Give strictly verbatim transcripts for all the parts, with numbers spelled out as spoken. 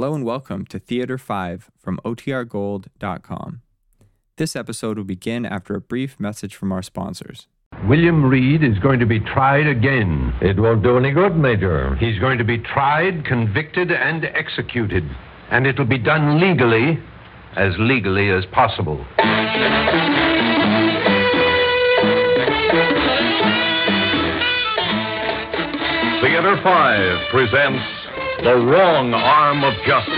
Hello and welcome to Theater five from O T R Gold dot com. This episode will begin after a brief message from our sponsors. William Reed is going to be tried again. It won't do any good, Major. He's going to be tried, convicted, and executed. And it'll be done legally, as legally as possible. Theater five presents The Wrong Arm of Justice.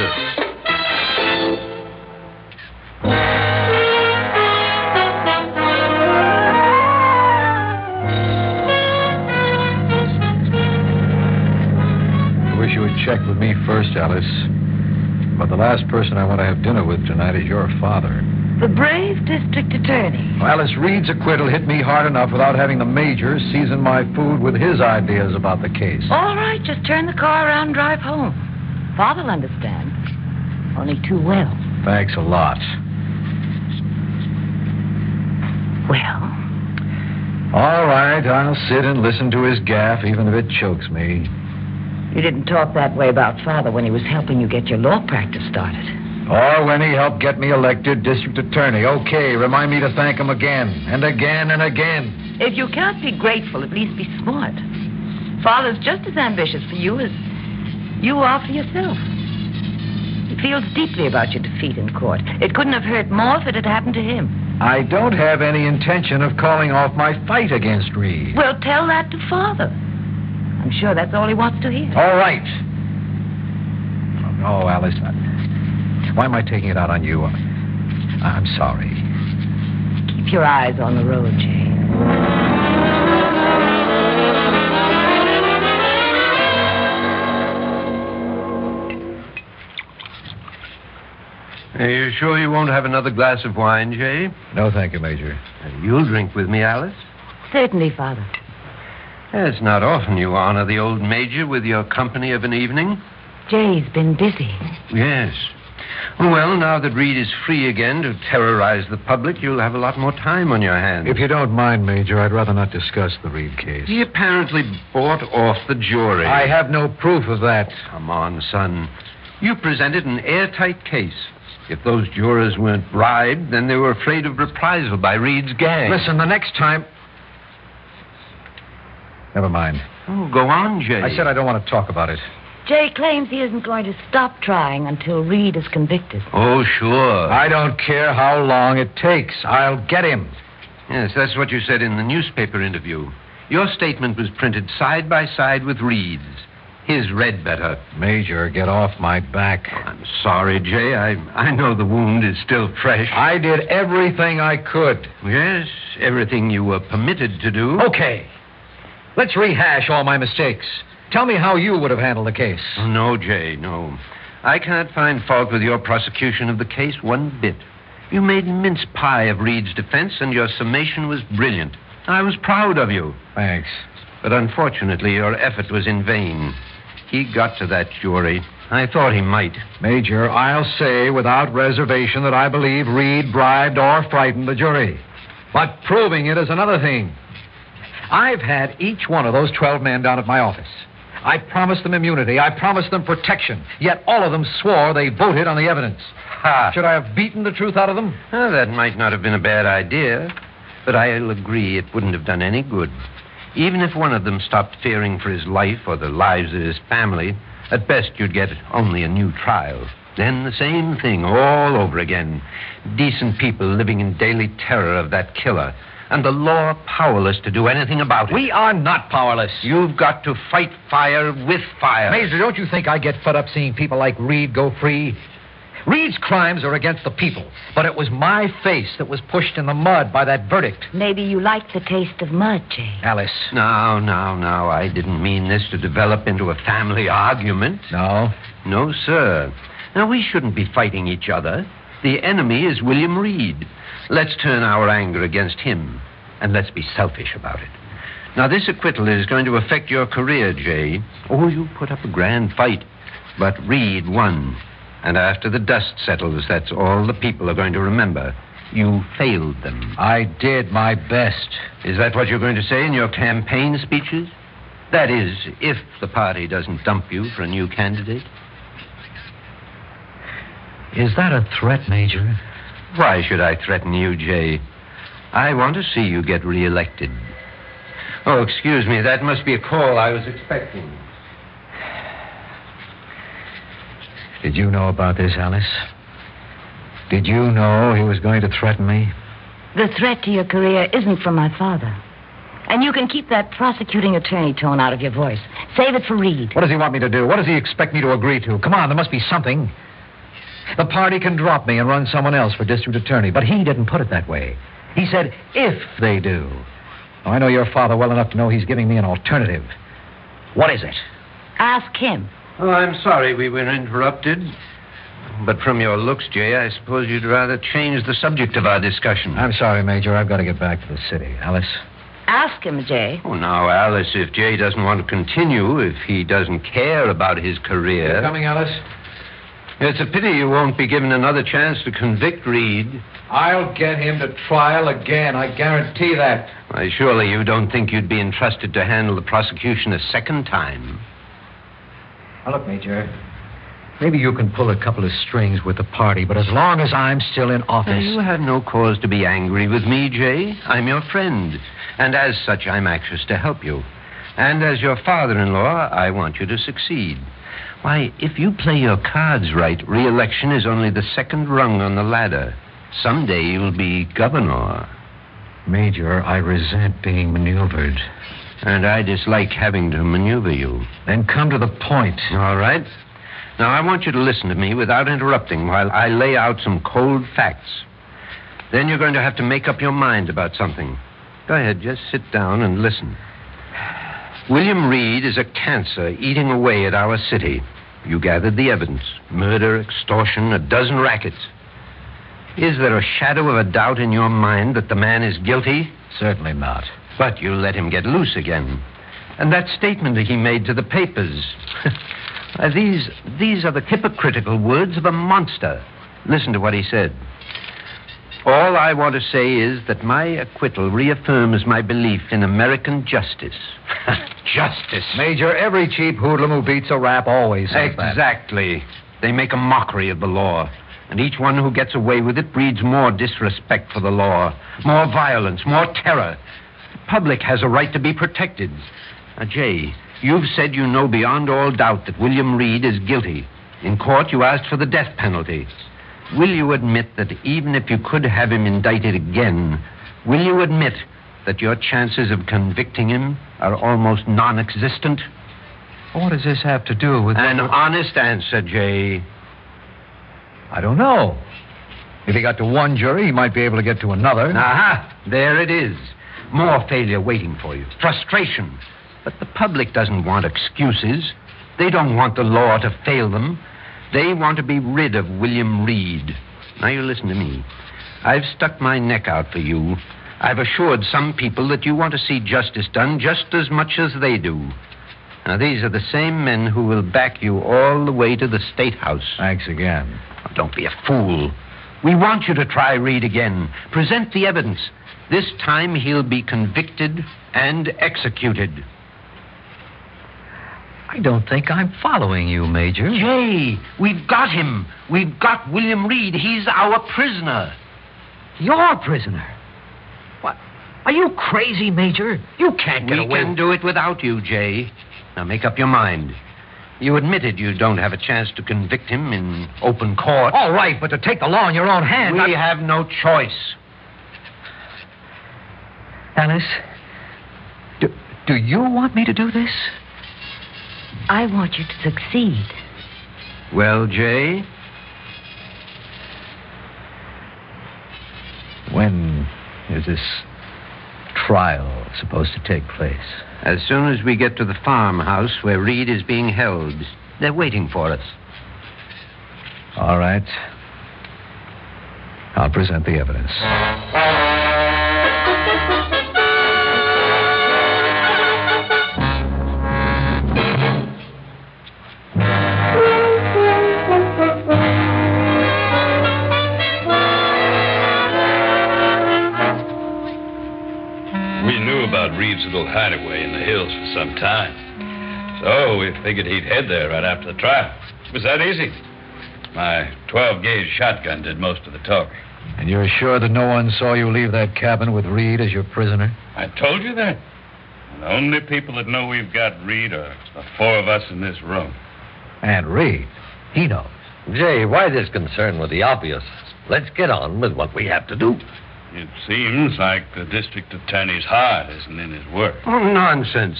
I wish you would check with me first, Alice. But the last person I want to have dinner with tonight is your father. The brave district attorney. Well, Alice, Reed's acquittal hit me hard enough without having the major season my food with his ideas about the case. All right, just turn the car around and drive home. Father'll understand. Only too well. Thanks a lot. Well? All right, I'll sit and listen to his gaffe, even if it chokes me. You didn't talk that way about Father when he was helping you get your law practice started. Or when he helped get me elected district attorney. Okay, remind me to thank him again, and again, and again. If you can't be grateful, at least be smart. Father's just as ambitious for you as you are for yourself. He feels deeply about your defeat in court. It couldn't have hurt more if it had happened to him. I don't have any intention of calling off my fight against Reed. Well, tell that to Father. I'm sure that's all he wants to hear. All right. Oh, no, Alice, I... Why am I taking it out on you? I'm sorry. Keep your eyes on the road, Jay. Are you sure you won't have another glass of wine, Jay? No, thank you, Major. You'll drink with me, Alice? Certainly, Father. It's not often you honor the old Major with your company of an evening. Jay's been busy. Yes. Well, now that Reed is free again to terrorize the public, you'll have a lot more time on your hands. If you don't mind, Major, I'd rather not discuss the Reed case. He apparently bought off the jury. I have no proof of that. Oh, come on, son. You presented an airtight case. If those jurors weren't bribed, then they were afraid of reprisal by Reed's gang. Listen, the next time... Never mind. Oh, go on, Jay. I said I don't want to talk about it. Jay claims he isn't going to stop trying until Reed is convicted. Oh, sure. I don't care how long it takes. I'll get him. Yes, that's what you said in the newspaper interview. Your statement was printed side by side with Reed's. His read better. Major, get off my back. Oh, I'm sorry, Jay. I, I know the wound is still fresh. I did everything I could. Yes, everything you were permitted to do. Okay. Let's rehash all my mistakes. Tell me how you would have handled the case. Oh, no, Jay, no. I can't find fault with your prosecution of the case one bit. You made mince pie of Reed's defense, and your summation was brilliant. I was proud of you. Thanks. But unfortunately, your effort was in vain. He got to that jury. I thought he might. Major, I'll say without reservation that I believe Reed bribed or frightened the jury. But proving it is another thing. I've had each one of those twelve men down at my office. I promised them immunity. I promised them protection. Yet all of them swore they voted on the evidence. Ha. Should I have beaten the truth out of them? Oh, that might not have been a bad idea. But I'll agree it wouldn't have done any good. Even if one of them stopped fearing for his life or the lives of his family, at best you'd get only a new trial. Then the same thing all over again. Decent people living in daily terror of that killer. And the law powerless to do anything about it. We are not powerless. You've got to fight fire with fire. Major, don't you think I get fed up seeing people like Reed go free? Reed's crimes are against the people, but it was my face that was pushed in the mud by that verdict. Maybe you like the taste of mud, Jay. Alice. No, no, no. I didn't mean this to develop into a family argument. No? No, sir. Now, we shouldn't be fighting each other. The enemy is William Reed. Let's turn our anger against him, and let's be selfish about it. Now, this acquittal is going to affect your career, Jay. Oh, you put up a grand fight, but Reed won. And after the dust settles, that's all the people are going to remember. You failed them. I did my best. Is that what you're going to say in your campaign speeches? That is, if the party doesn't dump you for a new candidate. Is that a threat, Major? Why should I threaten you, Jay? I want to see you get reelected. Oh, excuse me. That must be a call I was expecting. Did you know about this, Alice? Did you know he was going to threaten me? The threat to your career isn't from my father. And you can keep that prosecuting attorney tone out of your voice. Save it for Reed. What does he want me to do? What does he expect me to agree to? Come on, there must be something. The party can drop me and run someone else for district attorney. But he didn't put it that way. He said, if they do. Now, I know your father well enough to know he's giving me an alternative. What is it? Ask him. Oh, I'm sorry we were interrupted. But from your looks, Jay, I suppose you'd rather change the subject of our discussion. I'm sorry, Major. I've got to get back to the city. Alice? Ask him, Jay. Oh, now, Alice, if Jay doesn't want to continue, if he doesn't care about his career... You're coming, Alice? It's a pity you won't be given another chance to convict Reed. I'll get him to trial again. I guarantee that. Why, surely you don't think you'd be entrusted to handle the prosecution a second time. Now, look, Major... Maybe you can pull a couple of strings with the party, but as long as I'm still in office... You have no cause to be angry with me, Jay. I'm your friend. And as such, I'm anxious to help you. And as your father-in-law, I want you to succeed. Why, if you play your cards right, re-election is only the second rung on the ladder. Someday you'll be governor. Major, I resent being maneuvered. And I dislike having to maneuver you. Then come to the point. All right. Now, I want you to listen to me without interrupting while I lay out some cold facts. Then you're going to have to make up your mind about something. Go ahead, just sit down and listen. William Reed is a cancer eating away at our city. You gathered the evidence. Murder, extortion, a dozen rackets. Is there a shadow of a doubt in your mind that the man is guilty? Certainly not. But you let him get loose again. And that statement that he made to the papers... Uh, these, these are the hypocritical words of a monster. Listen to what he said. All I want to say is that my acquittal reaffirms my belief in American justice. Justice. Major, every cheap hoodlum who beats a rap always says that. Exactly. They make a mockery of the law. And each one who gets away with it breeds more disrespect for the law, more violence, more terror. The public has a right to be protected. Now, Jay... You've said you know beyond all doubt that William Reed is guilty. In court, you asked for the death penalty. Will you admit that even if you could have him indicted again, will you admit that your chances of convicting him are almost non-existent? What does this have to do with... An honest answer, Jay. I don't know. If he got to one jury, he might be able to get to another. Aha! There it is. More failure waiting for you. Frustration. But the public doesn't want excuses. They don't want the law to fail them. They want to be rid of William Reed. Now, you listen to me. I've stuck my neck out for you. I've assured some people that you want to see justice done just as much as they do. Now, these are the same men who will back you all the way to the State House. Thanks again. Oh, don't be a fool. We want you to try Reed again. Present the evidence. This time he'll be convicted and executed. I don't think I'm following you, Major. Jay, we've got him. We've got William Reed. He's our prisoner. Your prisoner? What? Are you crazy, Major? You can't get away. We can do it without you, Jay. Now make up your mind. You admitted you don't have a chance to convict him in open court. All right, but to take the law in your own hands... We I... have no choice. Alice, do, do you want me to do this? I want you to succeed. Well, Jay? When is this trial supposed to take place? As soon as we get to the farmhouse where Reed is being held. They're waiting for us. All right. I'll present the evidence. Reed's little hideaway in the hills for some time. So we figured he'd head there right after the trial. It was that easy. My twelve gauge shotgun did most of the talking. And you're sure that no one saw you leave that cabin with Reed as your prisoner? I told you that. The only people that know we've got Reed are the four of us in this room. And Reed, he knows. Jay, why this concern with the obvious? Let's get on with what we have to do. It seems like the district attorney's heart isn't in his work. Oh, nonsense.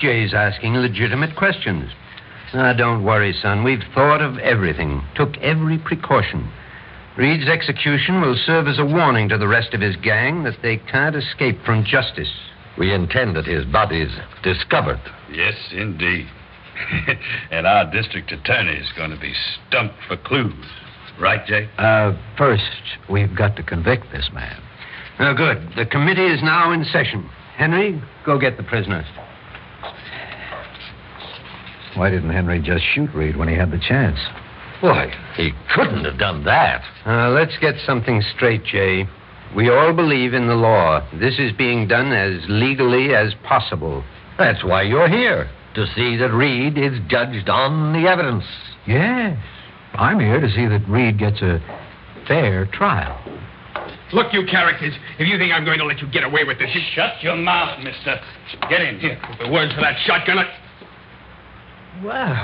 Jay's asking legitimate questions. Now, don't worry, son. We've thought of everything, took every precaution. Reed's execution will serve as a warning to the rest of his gang that they can't escape from justice. We intend that his body's discovered. Yes, indeed. And our district attorney's going to be stumped for clues. Right, Jay? Uh, first, we've got to convict this man. Oh, good. The committee is now in session. Henry, go get the prisoner. Why didn't Henry just shoot Reed when he had the chance? Why, he couldn't have done that. Uh, let's get something straight, Jay. We all believe in the law. This is being done as legally as possible. That's why you're here, to see that Reed is judged on the evidence. Yes. I'm here to see that Reed gets a fair trial. Look, you characters, if you think I'm going to let you get away with this... You... Shut your mouth, mister. Get in here. The words for that shotgun... I... Well,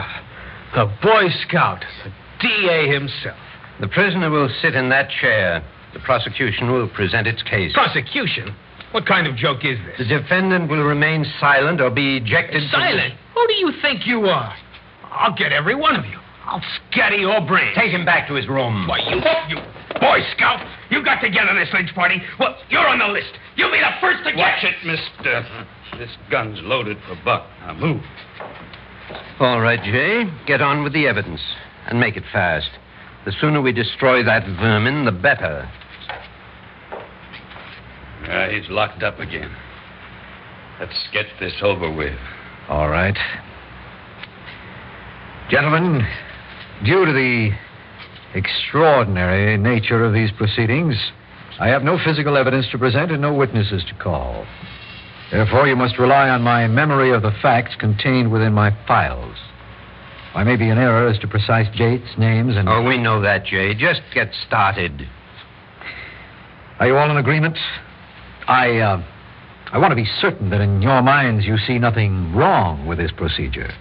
a Boy Scout, the D A himself. The prisoner will sit in that chair. The prosecution will present its case. Prosecution? What kind of joke is this? The defendant will remain silent or be ejected... Silent? From... Who do you think you are? I'll get every one of you. I'll scatty your brains. Take him back to his room. Why, you, you Boy Scout, you got to get on this lynch party. Well, you're on the list. You'll be the first to get... Watch it, mister. This gun's loaded for Buck. Now move. All right, Jay. Get on with the evidence. And make it fast. The sooner we destroy that vermin, the better. Uh, he's locked up again. Let's get this over with. All right. Gentlemen, due to the extraordinary nature of these proceedings, I have no physical evidence to present and no witnesses to call. Therefore, you must rely on my memory of the facts contained within my files. I may be in error as to precise dates, names, and... Oh, we know that, Jay. Just get started. Are you all in agreement? I, uh... I want to be certain that in your minds you see nothing wrong with this procedure.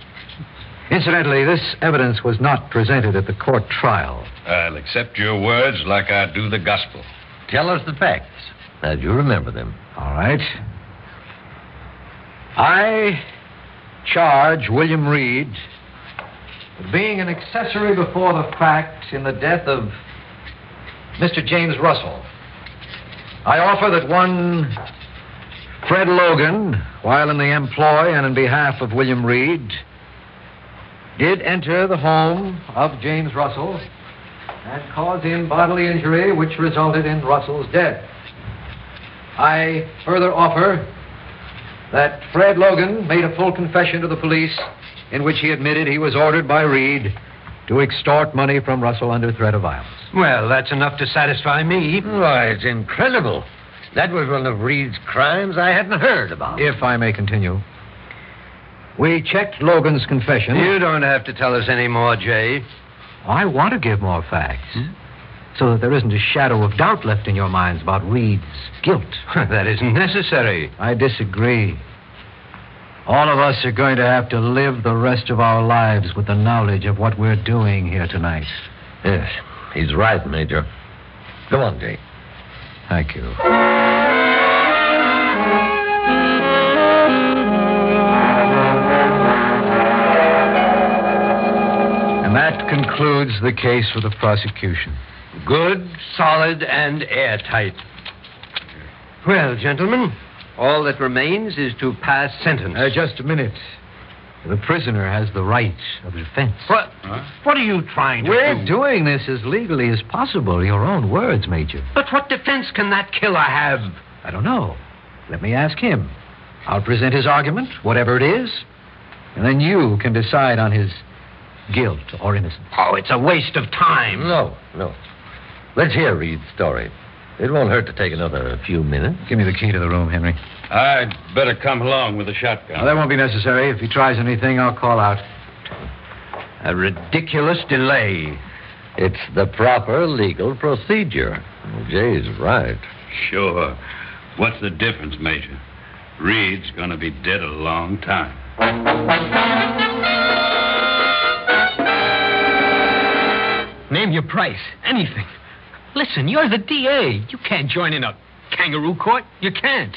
Incidentally, this evidence was not presented at the court trial. I'll accept your words like I do the gospel. Tell us the facts, as you remember them. All right. I charge William Reed with being an accessory before the fact in the death of Mister James Russell. I offer that one Fred Logan, while in the employ and in behalf of William Reed, did enter the home of James Russell and cause him bodily injury which resulted in Russell's death. I further offer... that Fred Logan made a full confession to the police in which he admitted he was ordered by Reed to extort money from Russell under threat of violence. Well, that's enough to satisfy me. Why, it's incredible. That was one of Reed's crimes I hadn't heard about. If I may continue. We checked Logan's confession. You don't have to tell us any more, Jay. I want to give more facts. Hmm? So that there isn't a shadow of doubt left in your minds about Reed's guilt. That isn't necessary. I disagree. All of us are going to have to live the rest of our lives with the knowledge of what we're doing here tonight. Yes, he's right, Major. Go on, Jake. Thank you. And that concludes the case for the prosecution. Good, solid, and airtight. Well, gentlemen, all that remains is to pass sentence. Uh, just a minute. The prisoner has the right of defense. What? Huh? What are you trying to We're do? We're doing this as legally as possible. Your own words, Major. But what defense can that killer have? I don't know. Let me ask him. I'll present his argument, whatever it is, and then you can decide on his guilt or innocence. Oh, it's a waste of time. No, no. Let's hear Reed's story. It won't hurt to take another few minutes. Give me the key to the room, Henry. I'd better come along with the shotgun. Oh, that won't be necessary. If he tries anything, I'll call out. A ridiculous delay. It's the proper legal procedure. Jay's right. Sure. What's the difference, Major? Reed's gonna be dead a long time. Name your price. Anything. Listen, you're the D A. You can't join in a kangaroo court. You can't.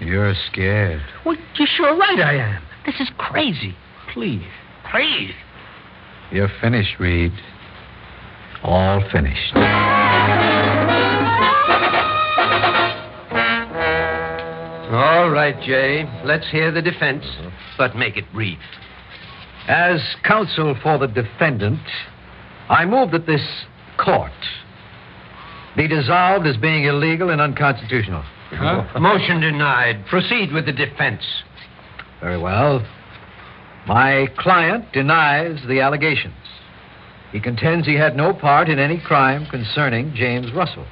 You're scared. Well, you're sure right I am. This is crazy. Please. Please. You're finished, Reed. All finished. All right, Jay. Let's hear the defense, but make it brief. As counsel for the defendant, I move that this court be dissolved as being illegal and unconstitutional. Huh? Motion denied. Proceed with the defense. Very well. My client denies the allegations. He contends he had no part in any crime concerning James Russell.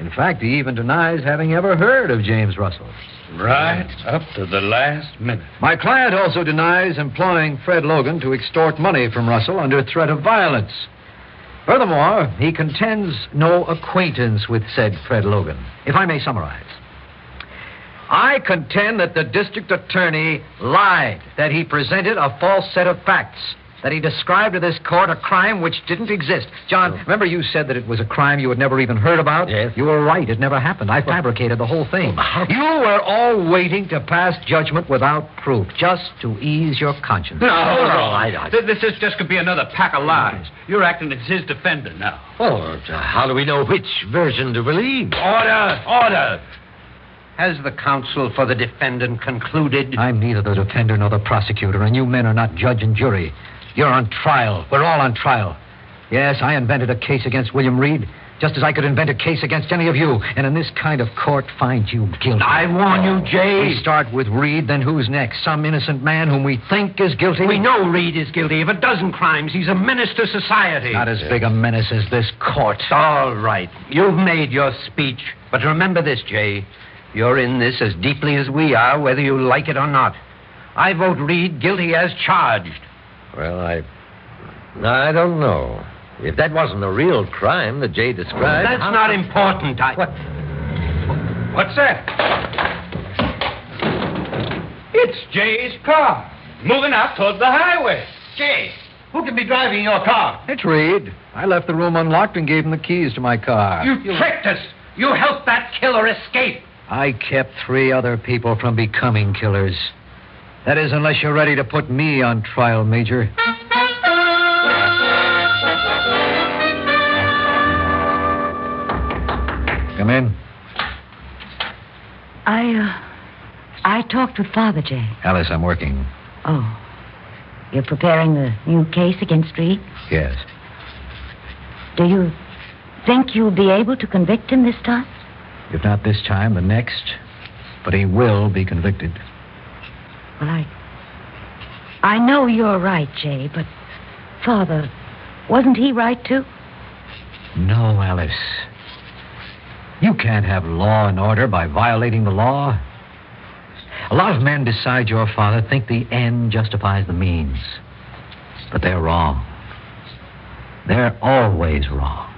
In fact, he even denies having ever heard of James Russell. Right up to the last minute. My client also denies employing Fred Logan to extort money from Russell under threat of violence. Furthermore, he contends no acquaintance with said Fred Logan. If I may summarize, I contend that the district attorney lied, that he presented a false set of facts, that he described to this court a crime which didn't exist. John, remember you said that it was a crime you had never even heard about? Yes. You were right. It never happened. I fabricated the whole thing. You were all waiting to pass judgment without proof, just to ease your conscience. No, no, no. I don't. This is just could be another pack of lies. You're acting as his defender now. Oh, how do we know which version to believe? Order! Order! Has the counsel for the defendant concluded? I'm neither the defender nor the prosecutor, and you men are not judge and jury. You're on trial. We're all on trial. Yes, I invented a case against William Reed, just as I could invent a case against any of you, and in this kind of court, find you guilty. I warn you, Jay. We start with Reed, then who's next? Some innocent man whom we think is guilty? We know Reed is guilty of a dozen crimes. He's a menace to society. Not as big a menace as this court. All right. You've made your speech, but remember this, Jay. You're in this as deeply as we are, whether you like it or not. I vote Reed guilty as charged. Well, I... I don't know. If that wasn't a real crime that Jay described... Well, that's not important. I... What? What's that? It's Jay's car, moving out towards the highway. Jay, who can be driving your car? It's Reed. I left the room unlocked and gave him the keys to my car. You, you... tricked us. You helped that killer escape. I kept three other people from becoming killers. That is, unless you're ready to put me on trial, Major. Come in. I, uh, I talked with Father, Jay. Alice, I'm working. Oh. You're preparing the new case against Reed? Yes. Do you think you'll be able to convict him this time? If not this time, the next. But he will be convicted. Well, I... I know you're right, Jay, but... Father, wasn't he right, too? No, Alice. You can't have law and order by violating the law. A lot of men beside your father think the end justifies the means. But they're wrong. They're always wrong.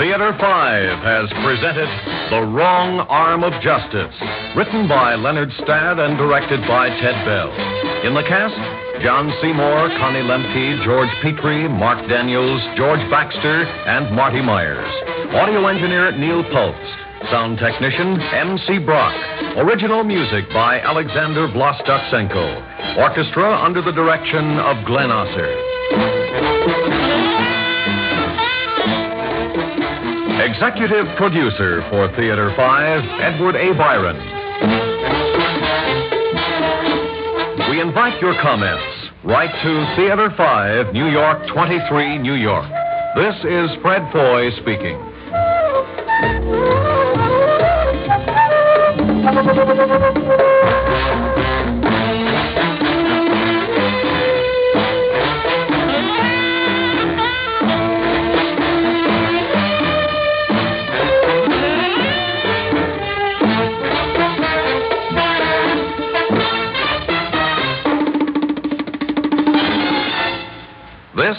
Theater five has presented The Wrong Arm of Justice, written by Leonard Stad and directed by Ted Bell. In the cast, John Seymour, Connie Lemke, George Petrie, Mark Daniels, George Baxter, and Marty Myers. Audio engineer, Neil Pulse. Sound technician, M C Brock. Original music by Alexander Vlostoksenko. Orchestra under the direction of Glenn Osser. Executive producer for Theater five, Edward A. Byron. We invite your comments. Write to Theater five, New York twenty-three, New York. This is Fred Foy speaking. ¶¶ This